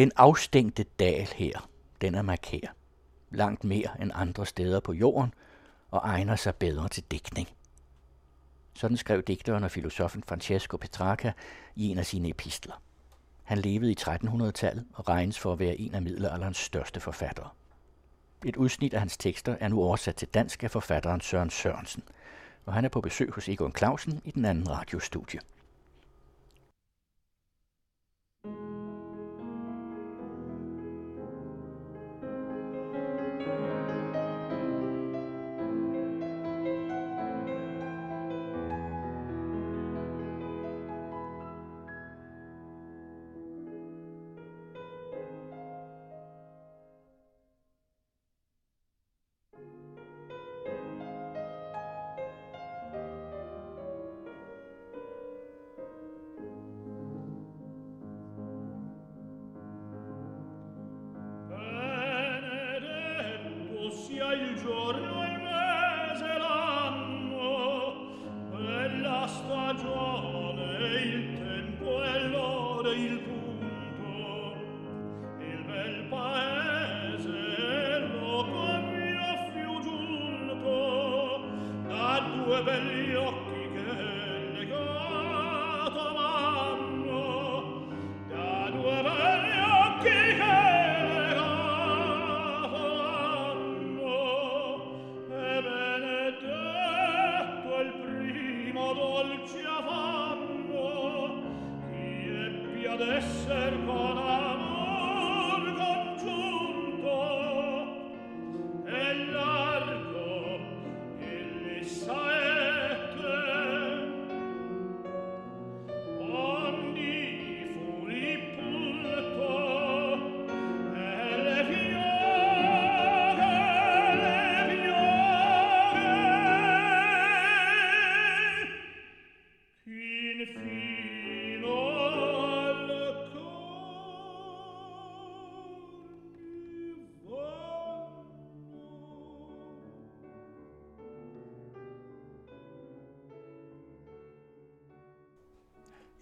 Den afstængte dal her, den er markeret langt mere end andre steder på jorden og egner sig bedre til digtning. Sådan skrev digteren og filosofen Francesco Petrarca i en af sine epistler. Han levede i 1300-tallet og regnes for at være en af middelalderens største forfattere. Et udsnit af hans tekster er nu oversat til dansk af forfatteren Søren Sørensen, og han er på besøg hos Egon Clausen i den anden radiostudie.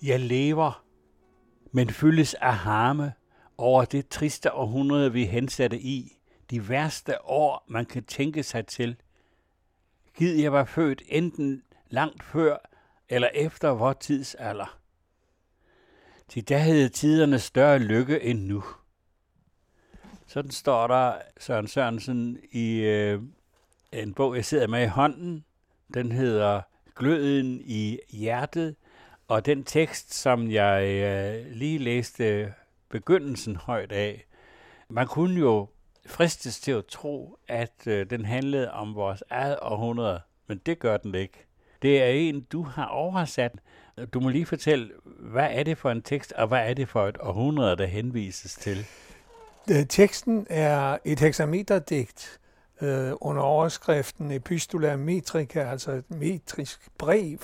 Jeg lever, men fyldes af harme over det triste århundrede, vi hensatte i. De værste år, man kan tænke sig til. Gid jeg var født enten langt før eller efter vor tids alder. Til da havde tiderne større lykke end nu. Sådan står der Søren Sørensen i en bog, jeg sidder med i hånden. Den hedder Gløden i hjertet. Og den tekst, som jeg lige læste begyndelsen højt af, man kunne jo fristes til at tro, at den handlede om vores eget århundrede, men det gør den ikke. Det er en, du har oversat. Du må lige fortælle, hvad er det for en tekst, og hvad er det for et århundrede, der henvises til? Teksten er et heksameterdigt under overskriften Epistula Metrica, altså et metrisk brev,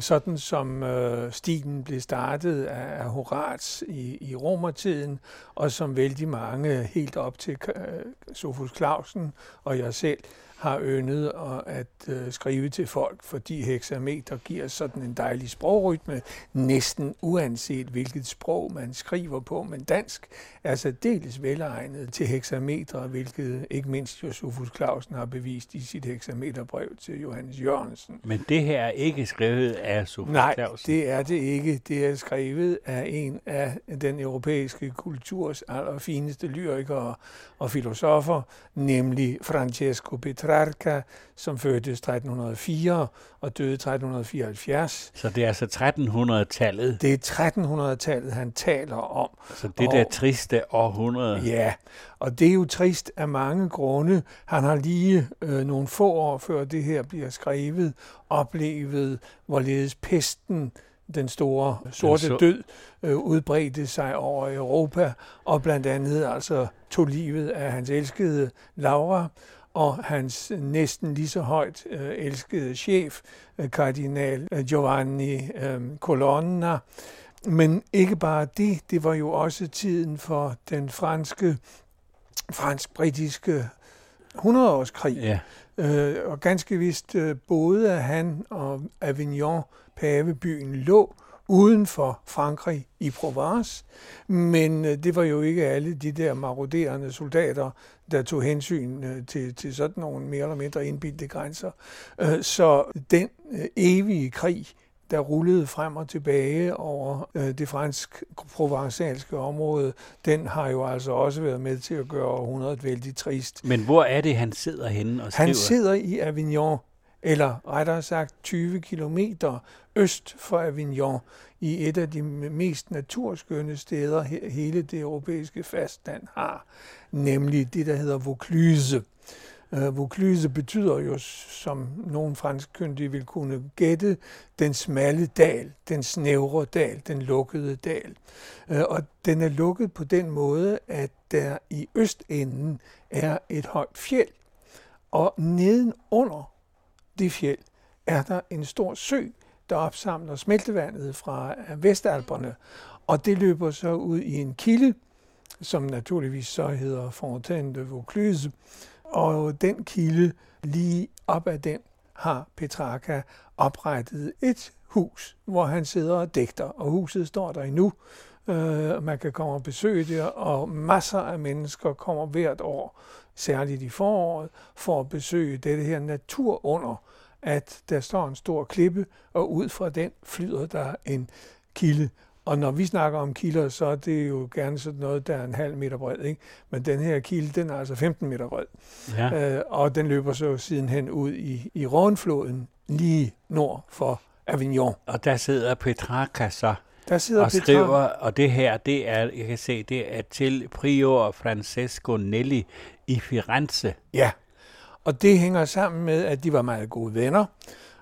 sådan som stilen blev startet af Horaz i romertiden, og som vældig mange helt op til Sophus Claussen og jeg selv har yndet at skrive til folk, fordi heksameter giver sådan en dejlig sprogrytme, næsten uanset hvilket sprog man skriver på, men dansk er særdeles velegnet til heksameter, hvilket ikke mindst jo Sophus Claussen har bevist i sit heksameterbrev til Johannes Jørgensen. Men det her er ikke skrevet af Sophus Claussen? Nej, det er det ikke. Det er skrevet af en af den europæiske kulturs allerfineste lyrikere og filosofer, nemlig Francesco Petrarca, som fødtes 1304 og døde 1374. Så det er altså 1300-tallet? Det er 1300-tallet, han taler om. Så det der triste århundrede? Ja, og det er jo trist af mange grunde. Han har lige nogle få år før det her bliver skrevet, oplevet, hvorledes pesten, den store sorte død, udbredte sig over Europa, og blandt andet altså tog livet af hans elskede Laura, og hans næsten lige så højt elskede chef, kardinal Giovanni Colonna. Men ikke bare det, det var jo også tiden for den fransk-britiske 100-årskrig. Yeah. Og ganske vist både han og Avignon, pavebyen, lå uden for Frankrig i Provence, men det var jo ikke alle de der marauderende soldater, der tog hensyn til sådan nogle mere eller mindre indbildte grænser. Så den evige krig, der rullede frem og tilbage over det fransk-provençalske område, den har jo altså også været med til at gøre århundredet vældig trist. Men hvor er det, han sidder henne og skriver? Han sidder i Avignon, eller rettere sagt 20 kilometer øst for Avignon, i et af de mest naturskønne steder, hele det europæiske fastland har, nemlig det, der hedder Vaucluse. Vaucluse betyder jo, som nogen franskkyndige vil kunne gætte, den smalle dal, den snævre dal, den lukkede dal. Og den er lukket på den måde, at der i østenden er et højt fjeld, og nedenunder det fjeld er der en stor sø, der opsamler smeltevandet fra Vestalperne, og det løber så ud i en kilde, som naturligvis så hedder Fontaine de Vaucluse, og den kilde, lige op ad den, har Petrarca oprettet et hus, hvor han sidder og digter, og huset står der endnu. Man kan komme og besøge det, og masser af mennesker kommer hvert år, særligt i foråret, for at besøge dette her naturunder, at der står en stor klippe, og ud fra den flyder der en kilde. Og når vi snakker om kilder, så er det jo gerne sådan noget, der er 0,5 meter bred, ikke? Men den her kilde, den er altså 15 meter bred. Ja. Og den løber så sidenhen ud i Rhônefloden, lige nord for Avignon. Og der sidder Petrarca så og skriver, og det her, det er, jeg kan se, det er til prior Francesco Nelli i Firenze. Ja, og det hænger sammen med, at de var meget gode venner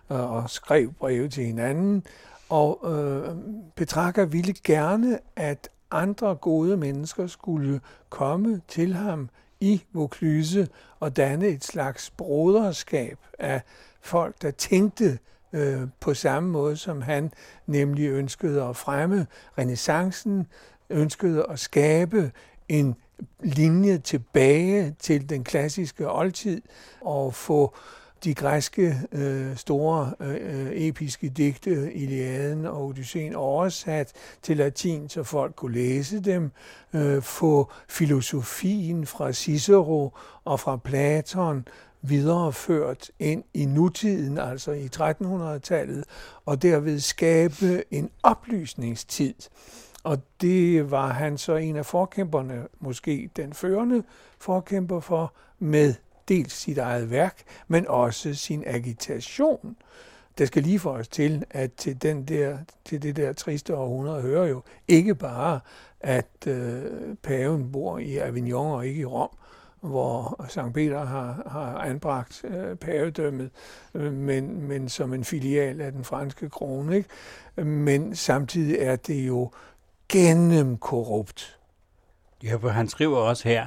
og skrev breve til hinanden. Og Petrarca ville gerne, at andre gode mennesker skulle komme til ham i Vaucluse og danne et slags broderskab af folk, der tænkte på samme måde, som han nemlig ønskede at fremme renæssancen, ønskede at skabe en linje tilbage til den klassiske oldtid og få de græske store episke digte, Iliaden og Odysseen, oversat til latin, så folk kunne læse dem, få filosofien fra Cicero og fra Platon videreført ind i nutiden, altså i 1300-tallet, og derved skabe en oplysningstid. Og det var han så en af forkæmperne, måske den førende forkæmper for, med dels sit eget værk, men også sin agitation. Der skal lige for os til, at til det der triste århundrede hører jo ikke bare, at paven bor i Avignon og ikke i Rom, hvor Sankt Peter har anbragt pavedømmet, men som en filial af den franske krone, ikke? Men samtidig er det jo gennemkorrupt. Ja, for han skriver også her,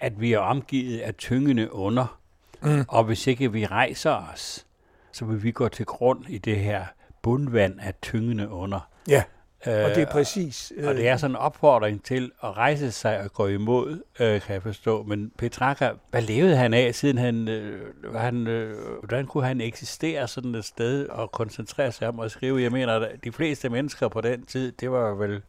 at vi er omgivet af tyngende onder, og hvis ikke vi rejser os, så vil vi gå til grund i det her bundvand af tyngende onder. Ja, og det er præcis. Og det er sådan en opfordring til at rejse sig og gå imod, kan jeg forstå. Men Petrarca, hvad levede han af, siden hvordan kunne han eksistere sådan et sted og koncentrere sig om at skrive? Jeg mener, de fleste mennesker på den tid, det var vel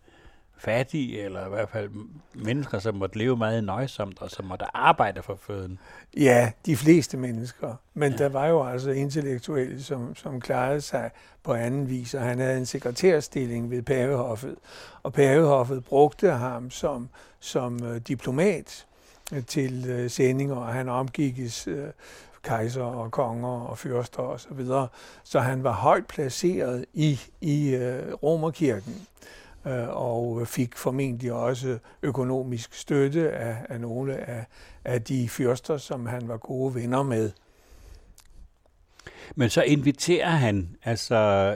fattige, eller i hvert fald mennesker, som måtte leve meget nøjsomt, og som måtte arbejde for føden. Ja, de fleste mennesker. Men ja, der var jo altså intellektuelle, som klarede sig på anden vis, og han havde en sekretærstilling ved pavehoffet, og pavehoffet brugte ham som diplomat til sendinger, og han omgikkes kejser og konger og fyrster og så videre, så han var højt placeret i Romerkirken, og fik formentlig også økonomisk støtte af nogle af de fyrster, som han var gode venner med. Men så inviterer han altså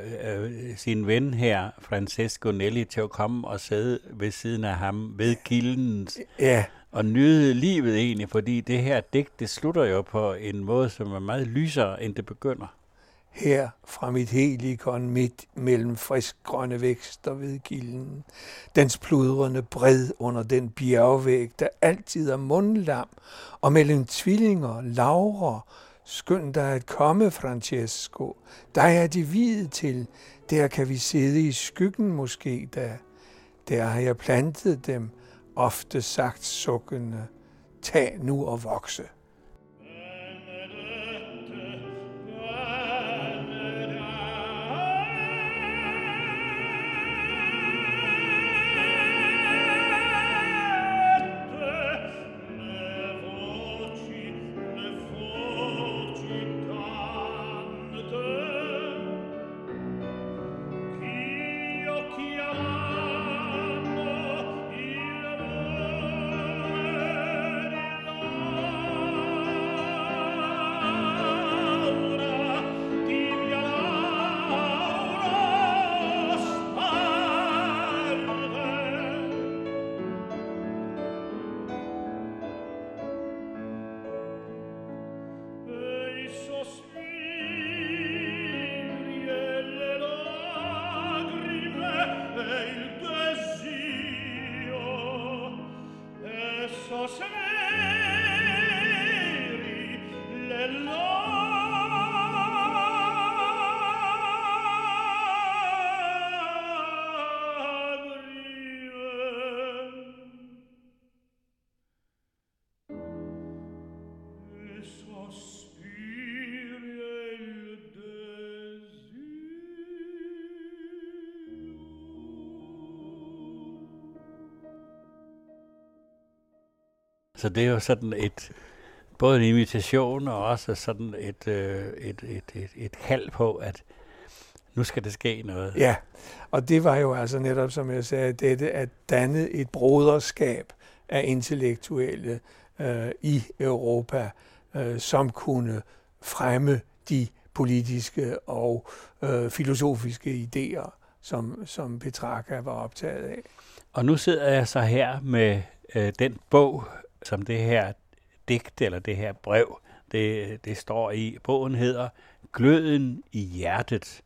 sin ven her, Francesco Nelli, til at komme og sidde ved siden af ham ved kilden, ja, og nyde livet egentlig, fordi det her digt, det slutter jo på en måde, som er meget lysere, end det begynder. Her fra mit helikon midt mellem friskgrønne vækster ved kilden, dens pludrende bred under den bjergvæg, der altid er mundlam, og mellem tvillinger, laurer, Skynd dig at komme, Francesco. Dig er de hvide til. Der kan vi sidde i skyggen måske da. Der har jeg plantet dem, ofte sagt sukkende. Tag nu og vokse. Så det er jo sådan et, både en invitation og også sådan et kald på, at nu skal det ske noget. Ja, og det var jo altså netop, som jeg sagde, dette at danne et broderskab af intellektuelle i Europa, som kunne fremme de politiske og filosofiske idéer, som Petrarca var optaget af. Og nu sidder jeg så her med den bog, som det her digt eller det her brev, det står i. Bogen hedder Gløden i hjertet.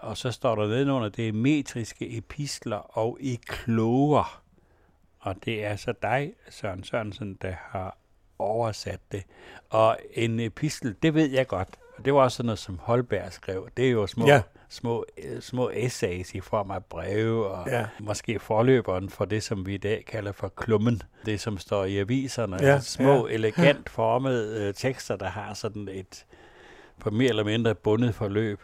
Og så står der nedenunder, det er metriske epistler og ekloger. Og det er så dig, Søren Sørensen, der har oversat det. Og en epistel, det ved jeg godt. Det var også noget, som Holberg skrev. Det er jo små essays i form af breve og måske forløberen for det, som vi i dag kalder for klummen. Det, som står i aviserne. Ja. Små, elegant formede tekster, der har sådan et på mere eller mindre bundet forløb.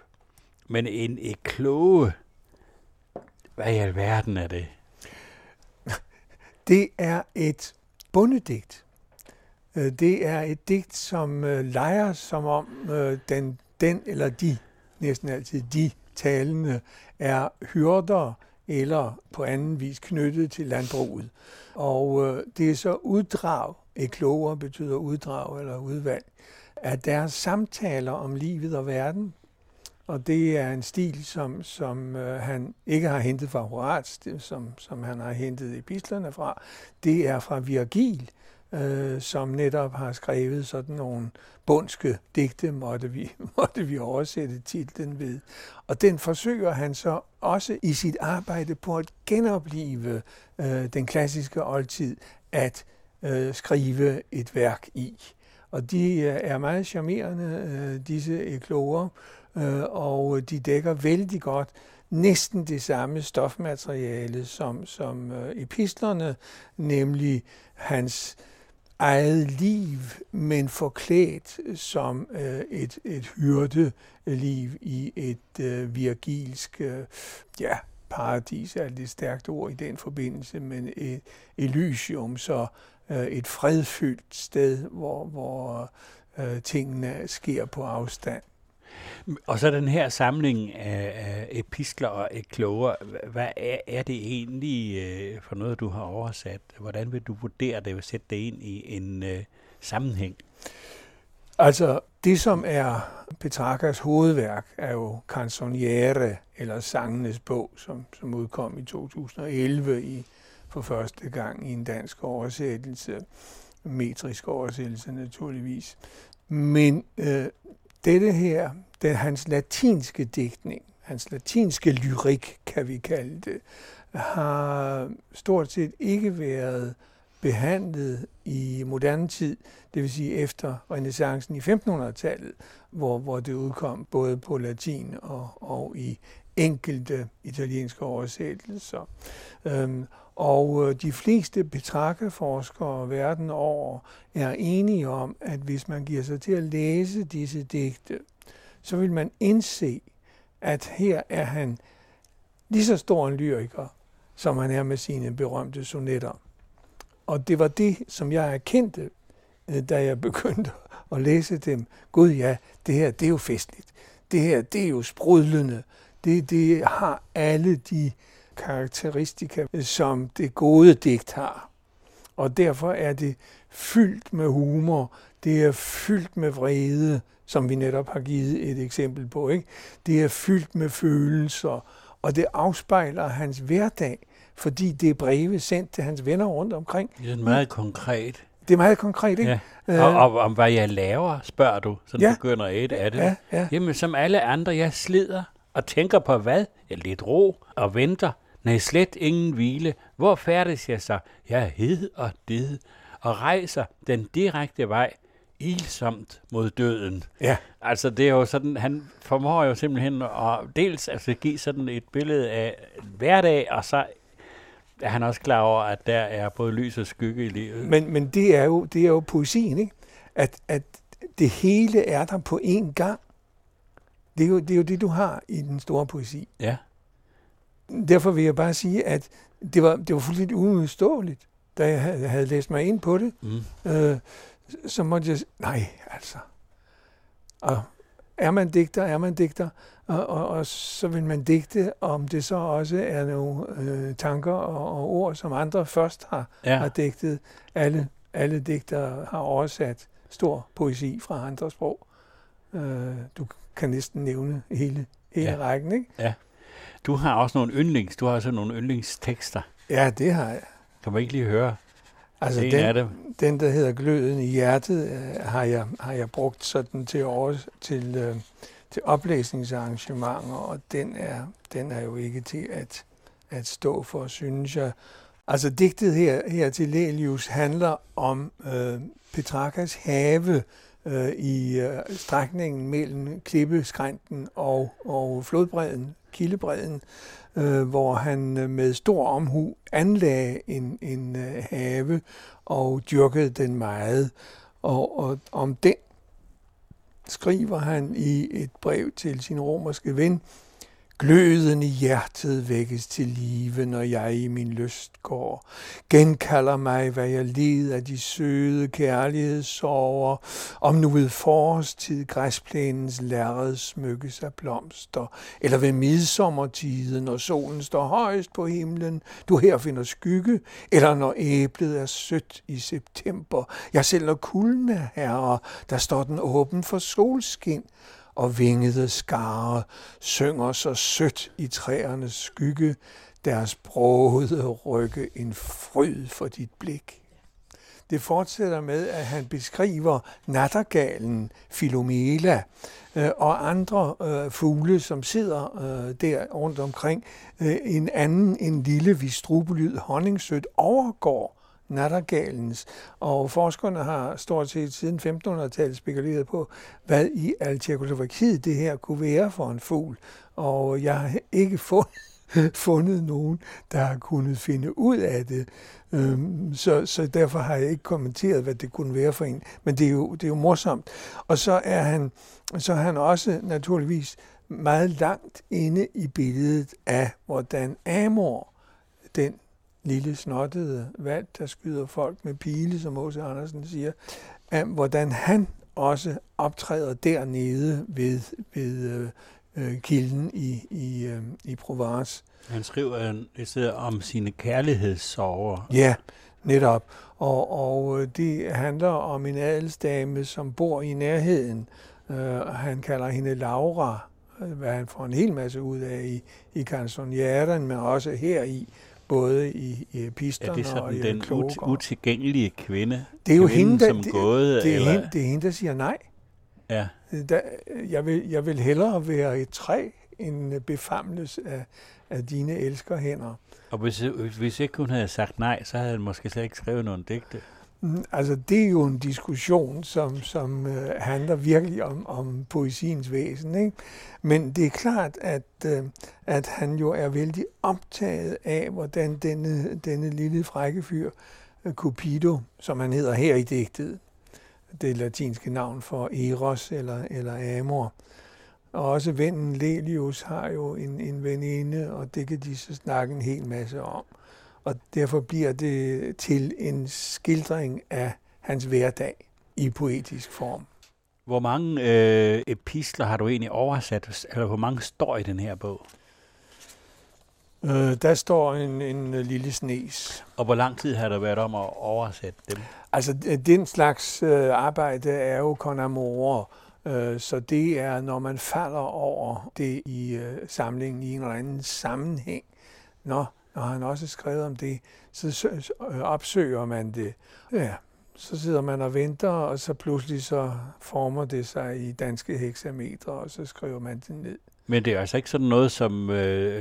Men en ekloge, hvad i alverden er det? Det er et bundedigt. Det er et digt, som leger som om den eller de, næsten altid de talende, er hyrder eller på anden vis knyttet til landbruget. Og det er så uddrag, ekloger betyder uddrag eller udvalg, at deres samtaler om livet og verden. Og det er en stil, som han ikke har hentet fra Horaz, som han har hentet epistlerne fra. Det er fra Virgil, som netop har skrevet sådan nogle bundske digte, måtte vi oversætte titlen ved. Og den forsøger han så også i sit arbejde på at genoplive den klassiske oldtid, at skrive et værk i. Og de er meget charmerende, disse ekloger, og de dækker vældig godt næsten det samme stofmateriale som epistlerne, nemlig hans eget liv, men forklædt som et hyrdeliv i et virgilsk paradis, er et stærkt ord i den forbindelse, men et elysium, så et fredfyldt sted, hvor tingene sker på afstand. Og så den her samling af epistler og ekloger, hvad er det egentlig for noget, du har oversat? Hvordan vil du vurdere det og sætte det ind i en sammenhæng? Altså, det som er Petrarcas hovedværk, er jo Canzoniere, eller Sangenes Bog, som udkom i 2011 for første gang i en dansk oversættelse. Metrisk oversættelse naturligvis. Men dette her, det er hans latinske digtning, hans latinske lyrik, kan vi kalde det, har stort set ikke været behandlet i moderne tid, det vil sige efter renæssancen i 1500-tallet, hvor det udkom både på latin og i enkelte italienske oversættelser. Og de fleste Petrarca-forskere verden over er enige om, at hvis man giver sig til at læse disse digte, så vil man indse, at her er han lige så stor en lyriker, som han er med sine berømte sonetter. Og det var det, som jeg erkendte, da jeg begyndte at læse dem. Gud ja, det her, det er jo festligt. Det her, det er jo sprudlende. Det har alle de karakteristika, som det gode digt har. Og derfor er det fyldt med humor. Det er fyldt med vrede, som vi netop har givet et eksempel på, ikke? Det er fyldt med følelser, og det afspejler hans hverdag, fordi det er breve sendt til hans venner rundt omkring. Det er meget konkret. Det er meget konkret, ikke? Ja. Og om hvad jeg laver, spørger du, så ja. Begynder et af det. Ja, ja. Jamen, som alle andre, jeg slider og tænker på hvad? Jeg lidt ro og venter. Nej, slet ingen hvile. Hvor færdes jeg så? Jeg hed og did og rejser den direkte vej ilsomt mod døden. Ja. Altså, det er jo sådan, han formår jo simpelthen at dels altså, give sådan et billede af hverdag, og så er han også klar over, at der er både lys og skygge i livet. Men det er jo poesien, ikke? At det hele er der på én gang. Det er jo det, du har i den store poesi. Ja. Derfor vil jeg bare sige, at det var fuldstændig uudståeligt, da jeg havde læst mig ind på det. Mm. Så måtte jeg sige, nej, altså. Og er man digter, og så vil man digte, om det så også er nogle tanker og ord, som andre først har digtet. Alle digtere har oversat stor poesi fra andre sprog. Du kan næsten nævne hele rækken, ikke? Ja. Du har også nogle yndlingstekster. Ja, det har jeg. Kan man ikke lige høre? Altså den, der hedder Gløden i hjertet, har jeg brugt sådan til oplæsningsarrangementer, og den er jo ikke til at stå for, synes jeg. Altså digtet her til Lelius handler om Petrarcas have i strækningen mellem klippeskrænten og flodbredden, kildebredden, hvor han med stor omhu anlagde en have og dyrkede den meget. Og om den skriver han i et brev til sin romerske ven: Gløden i hjertet vækkes til live, når jeg i min lyst går. Genkalder mig, hvad jeg led af de søde kærlighedssorger. Om nu ved forårstid græsplænens lærred smykkes af blomster. Eller ved midsommertiden, når solen står højst på himlen, du her finder skygge. Eller når æblet er sødt i september. Jeg selv når kulden er herre, der står den åben for solskin. Og vingede skare synger så sødt i træernes skygge, deres brogede rygge en fryd for dit blik. Det fortsætter med, at han beskriver nattergalen, Philomela og andre fugle, som sidder der rundt omkring. En lille vistrubelyd honningsødt overgår nattergalens, og forskerne har stort set siden 1500-tallet spekuleret på, hvad i al Tjekkoslovakiet det her kunne være for en fugl, og jeg har ikke fundet nogen, der har kunnet finde ud af det, så derfor har jeg ikke kommenteret, hvad det kunne være for en, men det er jo morsomt. Og så er han også naturligvis meget langt inde i billedet af, hvordan Amor, den lille snottede valg, der skyder folk med pile, som Åse Andersen siger, hvordan han også optræder dernede ved kilden i Provence. Han skriver et sted om sine kærlighedssorger. Ja, netop. Og det handler om en adelsdame, som bor i nærheden. Han kalder hende Laura, hvad han får en hel masse ud af i Canzoniere, men også her i. Både i pisterne og i kloger. Er det sådan den utilgængelige kvinde? Det er jo hende, som gåde, det er hende, der siger nej. Ja. Jeg vil hellere være et træ, end befamles af, af dine elskerhænder. Og hvis ikke hun havde sagt nej, så havde han måske slet ikke skrevet nogen digte. Altså, det er jo en diskussion, som handler virkelig om poesiens væsen, ikke? Men det er klart, at han jo er vældig optaget af, hvordan denne lille frække fyr, Cupido, som han hedder her i digtet, det latinske navn for Eros eller Amor. Og også vennen Lelius har jo en veninde, og det kan de så snakke en hel masse om. Og derfor bliver det til en skildring af hans hverdag i poetisk form. Hvor mange epistler har du egentlig oversat, eller hvor mange står i den her bog? Der står en lille snes. Og hvor lang tid har der været om at oversætte dem? Altså, den slags arbejde er jo con amore, så det er, når man falder over det i samlingen i en eller anden sammenhæng. Når han også skrevet om det, så opsøger man det. Ja, så sidder man og venter, og så pludselig så former det sig i danske heksametre, og så skriver man det ned. Men det er altså ikke sådan noget, som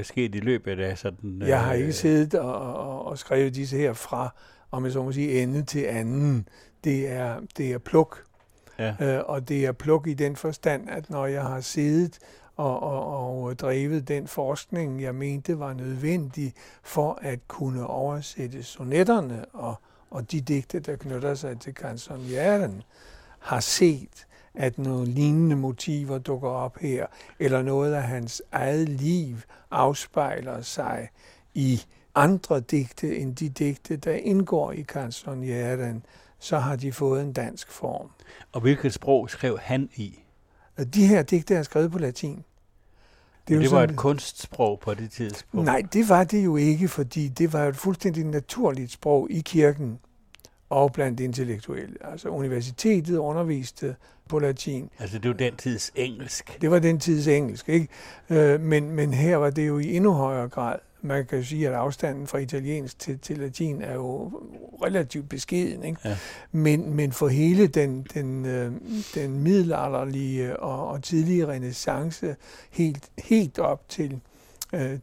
skete i løbet af sådan... Jeg har ikke siddet og skrevet disse her fra, om jeg så må sige, ende til anden. Det er pluk. Ja. Og det er pluk i den forstand, at når jeg har siddet og drevet den forskning, jeg mente var nødvendig for at kunne oversætte sonetterne og de digte, der knytter sig til canzonieren, har set, at nogle lignende motiver dukker op her, eller noget af hans eget liv afspejler sig i andre digte end de digte, der indgår i canzonieren, så har de fået en dansk form. Og hvilket sprog skrev han i? De her digte er skrevet på latin. Det var et kunstsprog på det tidspunkt. Nej, det var det jo ikke, fordi det var et fuldstændig naturligt sprog i kirken og blandt intellektuelle. Altså universitetet underviste på latin. Altså det var den tids engelsk. Det var den tids engelsk, ikke? Men her var det jo i endnu højere grad. Man kan jo sige, at afstanden fra italiensk til latin er jo relativt beskeden, ikke? Ja. Men for hele den middelalderlige og tidlige renæssance, helt op til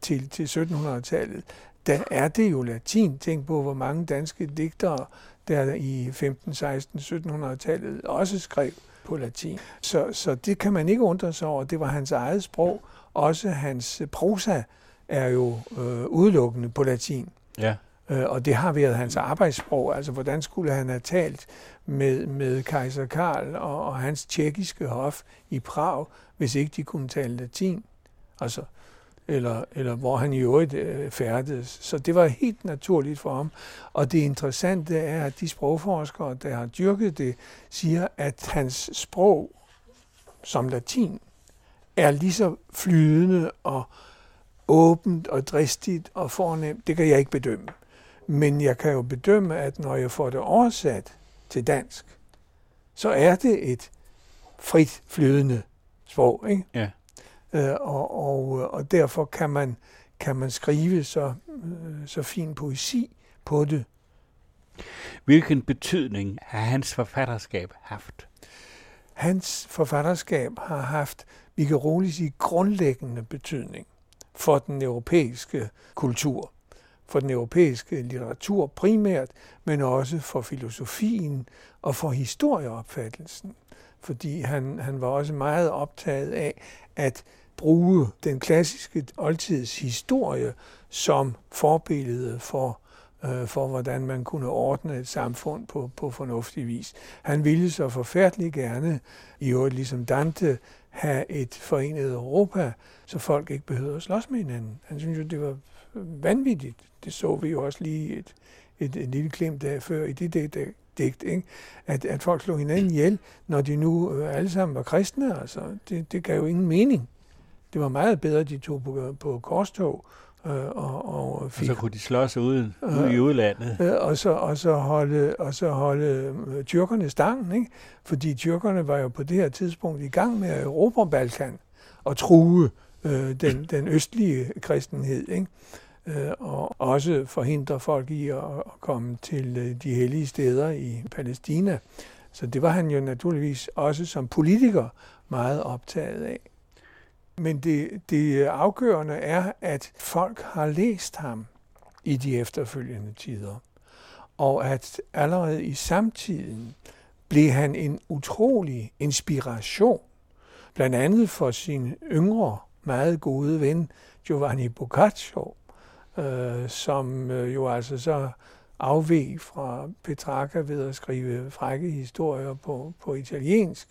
1700-tallet, der er det jo latin. Tænk på, hvor mange danske digtere, der i 15, 16, 1700-tallet også skrev på latin. Så det kan man ikke undre sig over. Det var hans eget sprog, også hans prosa, er jo udelukkende på latin. Ja. Og det har været hans arbejdssprog. Altså, hvordan skulle han have talt med kejser Karl og hans tjekkiske hof i Prag, hvis ikke de kunne tale latin? Altså, eller hvor han i øvrigt færdedes. Så det var helt naturligt for ham. Og det interessante er, at de sprogforskere, der har dyrket det, siger, at hans sprog som latin er lige så flydende og åbent og dristigt og fornemt, det kan jeg ikke bedømme. Men jeg kan jo bedømme, at når jeg får det oversat til dansk, så er det et frit flydende sprog, ikke? Ja. Og derfor kan man skrive så fin poesi på det. Hvilken betydning har hans forfatterskab haft? Hans forfatterskab har haft, vi kan roligt sige, grundlæggende betydning for den europæiske kultur, for den europæiske litteratur primært, men også for filosofien og for historieopfattelsen. Fordi han var også meget optaget af at bruge den klassiske oldtids historie som forbillede for hvordan man kunne ordne et samfund på fornuftig vis. Han ville så forfærdeligt gerne, i øvrigt ligesom Dante, have et forenet Europa, så folk ikke behøvede at slås med hinanden. Han synes jo, det var vanvittigt. Det så vi jo også lige et lille glimt af før i det digt, ikke? At folk slog hinanden ihjel, når de nu alle sammen var kristne. Altså, det gav jo ingen mening. Det var meget bedre, de tog på korstog. Og så kunne de slås ude i udlandet. Og så holde tyrkerne stangen, ikke? Fordi tyrkerne var jo på det her tidspunkt i gang med at erobre Balkan og true den østlige kristenhed, ikke? Og også forhindre folk i at komme til de hellige steder i Palæstina. Så det var han jo naturligvis også som politiker meget optaget af. Men det afgørende er, at folk har læst ham i de efterfølgende tider, og at allerede i samtiden blev han en utrolig inspiration, blandt andet for sin yngre, meget gode ven Giovanni Boccaccio, som jo altså så afveg fra Petrarca ved at skrive frække historier på italiensk,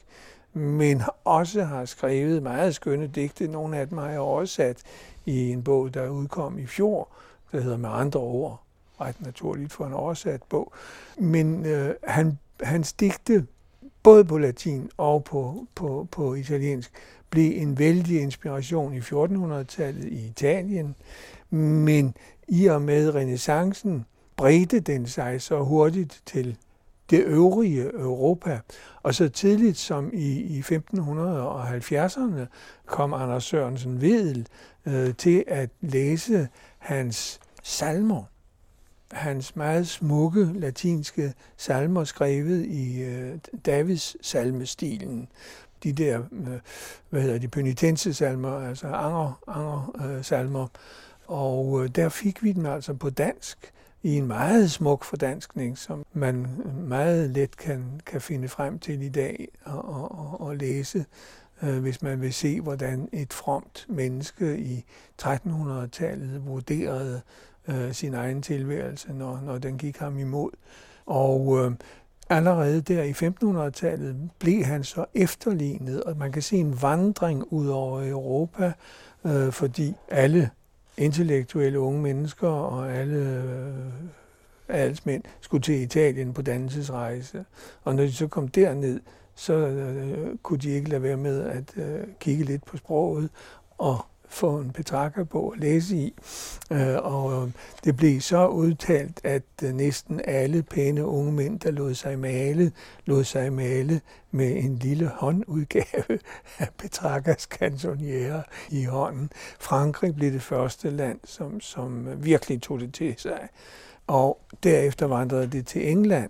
men også har skrevet meget skønne digte. Nogle af dem har jeg oversat i en bog, der udkom i fjor, der hedder Med andre ord, ret naturligt for en oversat bog. Men hans digte, både på latin og på italiensk, blev en vældig inspiration i 1400-tallet i Italien, men i og med renæssancen bredte den sig så hurtigt til det øvrige Europa. Og så tidligt som i 1570'erne kom Anders Sørensen Vedel til at læse hans salmer, hans meget smukke latinske salmer skrevet i Davids salmestilen. De der, penitensesalmer, altså angersalmer. Og der fik vi dem altså på dansk, i en meget smuk fordanskning, som man meget let kan finde frem til i dag og læse, hvis man vil se, hvordan et fromt menneske i 1300-tallet vurderede sin egen tilværelse, når den gik ham imod. Og allerede der i 1500-tallet blev han så efterlignet, og man kan se en vandring ud over Europa, fordi alle intellektuelle unge mennesker og alle adelsmænd skulle til Italien på dannelsesrejse. Og når de så kom derned, så kunne de ikke lade være med at kigge lidt på sproget og få en Petrarca-bog at læse i. Og det blev så udtalt, at næsten alle pæne unge mænd, der lod sig male med en lille håndudgave af Petrarcas Canzoniere i hånden. Frankrig blev det første land, som virkelig tog det til sig. Og derefter vandrede det til England,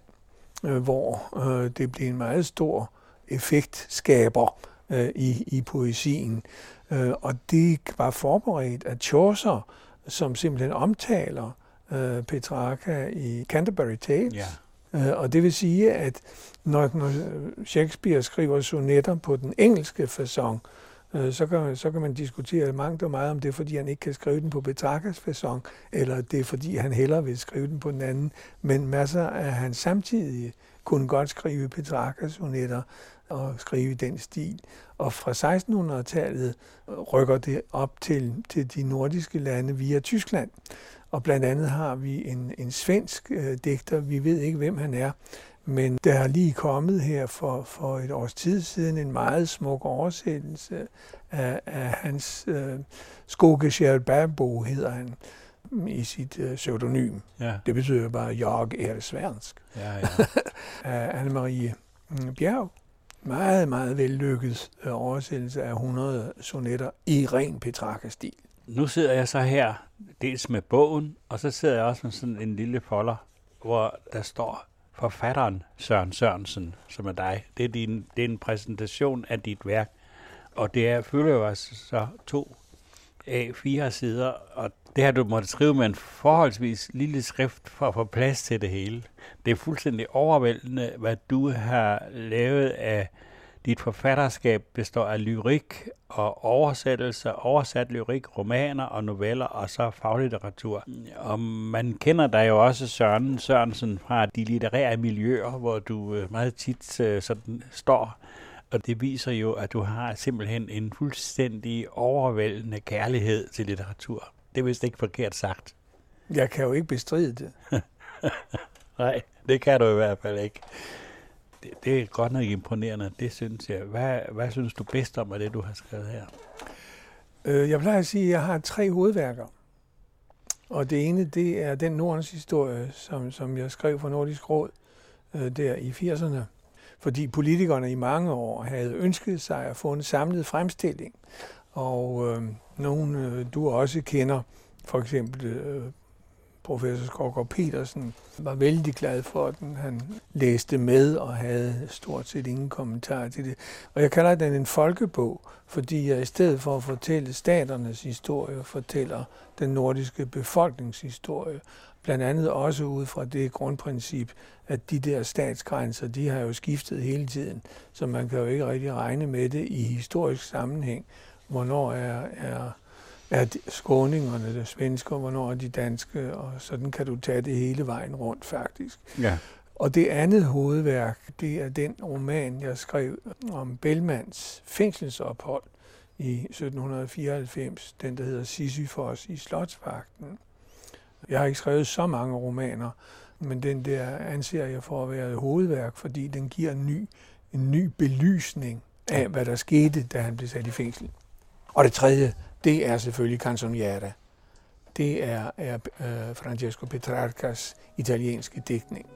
hvor det blev en meget stor effektskaber i poesien. Og det var forberedt af Chaucer, som simpelthen omtaler Petrarca i Canterbury Tales. Yeah. Og det vil sige, at når Shakespeare skriver sonetter på den engelske façon, så kan man diskutere mangt og meget om det, fordi han ikke kan skrive den på Petrarcas façon, eller det er, fordi han hellere vil skrive den på den anden. Men masser af han samtidig kunne godt skrive Petrarcas sonetter og skrive i den stil. Og fra 1600-tallet rykker det op til de nordiske lande via Tyskland. Og blandt andet har vi en svensk digter, vi ved ikke, hvem han er, men der har lige kommet her for et års tid siden en meget smuk oversættelse af hans Skogesjärten Bagebo, hedder han, i sit pseudonym. Ja. Det betyder bare, jeg er svensk. Ja, ja. Af Anne-Marie Bjerg. Meget, meget vellykket oversættelse af 100 sonetter i ren Petrarca-stil. Nu sidder jeg så her, dels med bogen, og så sidder jeg også med sådan en lille folder, hvor der står forfatteren Søren Sørensen, som er dig. Det er en præsentation af dit værk, og det er, fylder jo altså så 2 A4 sider, og det har du måtte skrive med en forholdsvis lille skrift for at få plads til det hele. Det er fuldstændig overvældende, hvad du har lavet af dit forfatterskab, består af lyrik og oversættelser, oversat lyrik, romaner og noveller og så faglitteratur. Og man kender dig jo også, Søren Sørensen, fra de litterære miljøer, hvor du meget tit sådan står. Og det viser jo, at du har simpelthen en fuldstændig overvældende kærlighed til litteratur. Det er vist ikke forkert sagt. Jeg kan jo ikke bestride det. Nej, det kan du i hvert fald ikke. Det er godt nok imponerende, det synes jeg. Hvad synes du bedst om af det, du har skrevet her? Jeg plejer at sige, at jeg har 3 hovedværker. Og det ene, det er den Nordens historie, som jeg skrev for Nordisk Råd der i 80'erne. Fordi politikerne i mange år havde ønsket sig at få en samlet fremstilling. Og nogle, du også kender, for eksempel professor Skovgård Petersen var vældig glad for den. Han læste med og havde stort set ingen kommentar til det. Og jeg kalder den en folkebog, fordi jeg i stedet for at fortælle staternes historie, fortæller den nordiske befolkningshistorie. Blandt andet også ud fra det grundprincip, at de der statsgrænser, de har jo skiftet hele tiden. Så man kan jo ikke rigtig regne med det i historisk sammenhæng. Hvornår er skåningerne det svenske, og hvornår er de danske, og sådan kan du tage det hele vejen rundt faktisk. Ja. Og det andet hovedværk, det er den roman, jeg skrev om Bellmans fængselsophold i 1794, den der hedder Sisyfos i Slotsvagten. Jeg har ikke skrevet så mange romaner, men den der anser jeg for at være et hovedværk, fordi den giver en ny belysning af, hvad der skete, da han blev sat i fængsel. Og det tredje, det er selvfølgelig Canzoniere. Det er Francesco Petrarcas italienske digtning.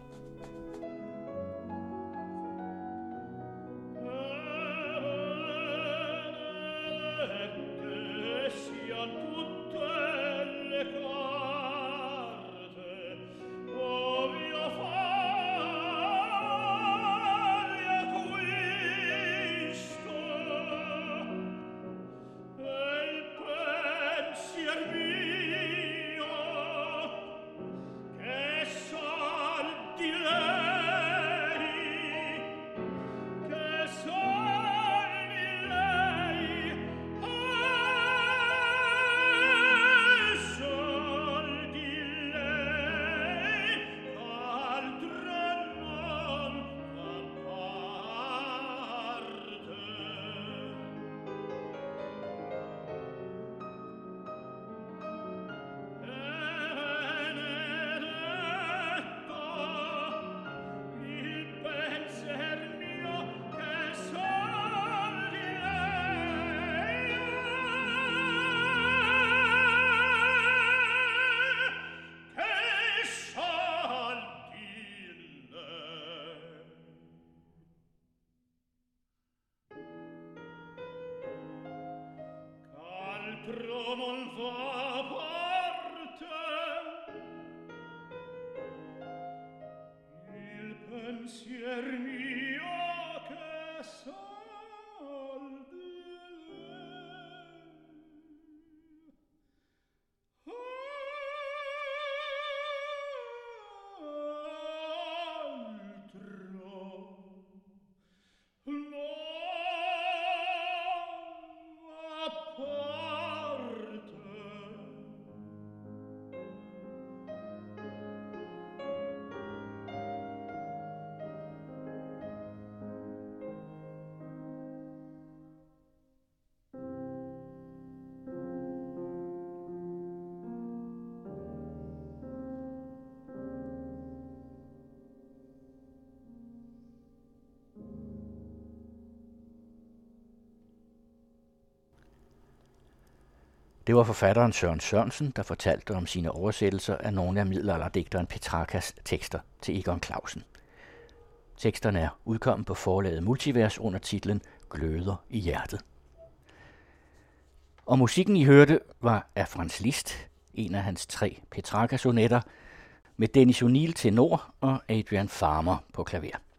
Det var forfatteren Søren Sørensen, der fortalte om sine oversættelser af nogle af middelalderdigteren Petrarcas tekster til Egon Clausen. Teksterne er udkommet på forlaget Multivers under titlen Gløder i hjertet. Og musikken, I hørte, var af Franz Liszt, en af hans 3 Petrarca-sonetter, med Dennis O'Neill tenor og Adrian Farmer på klaver.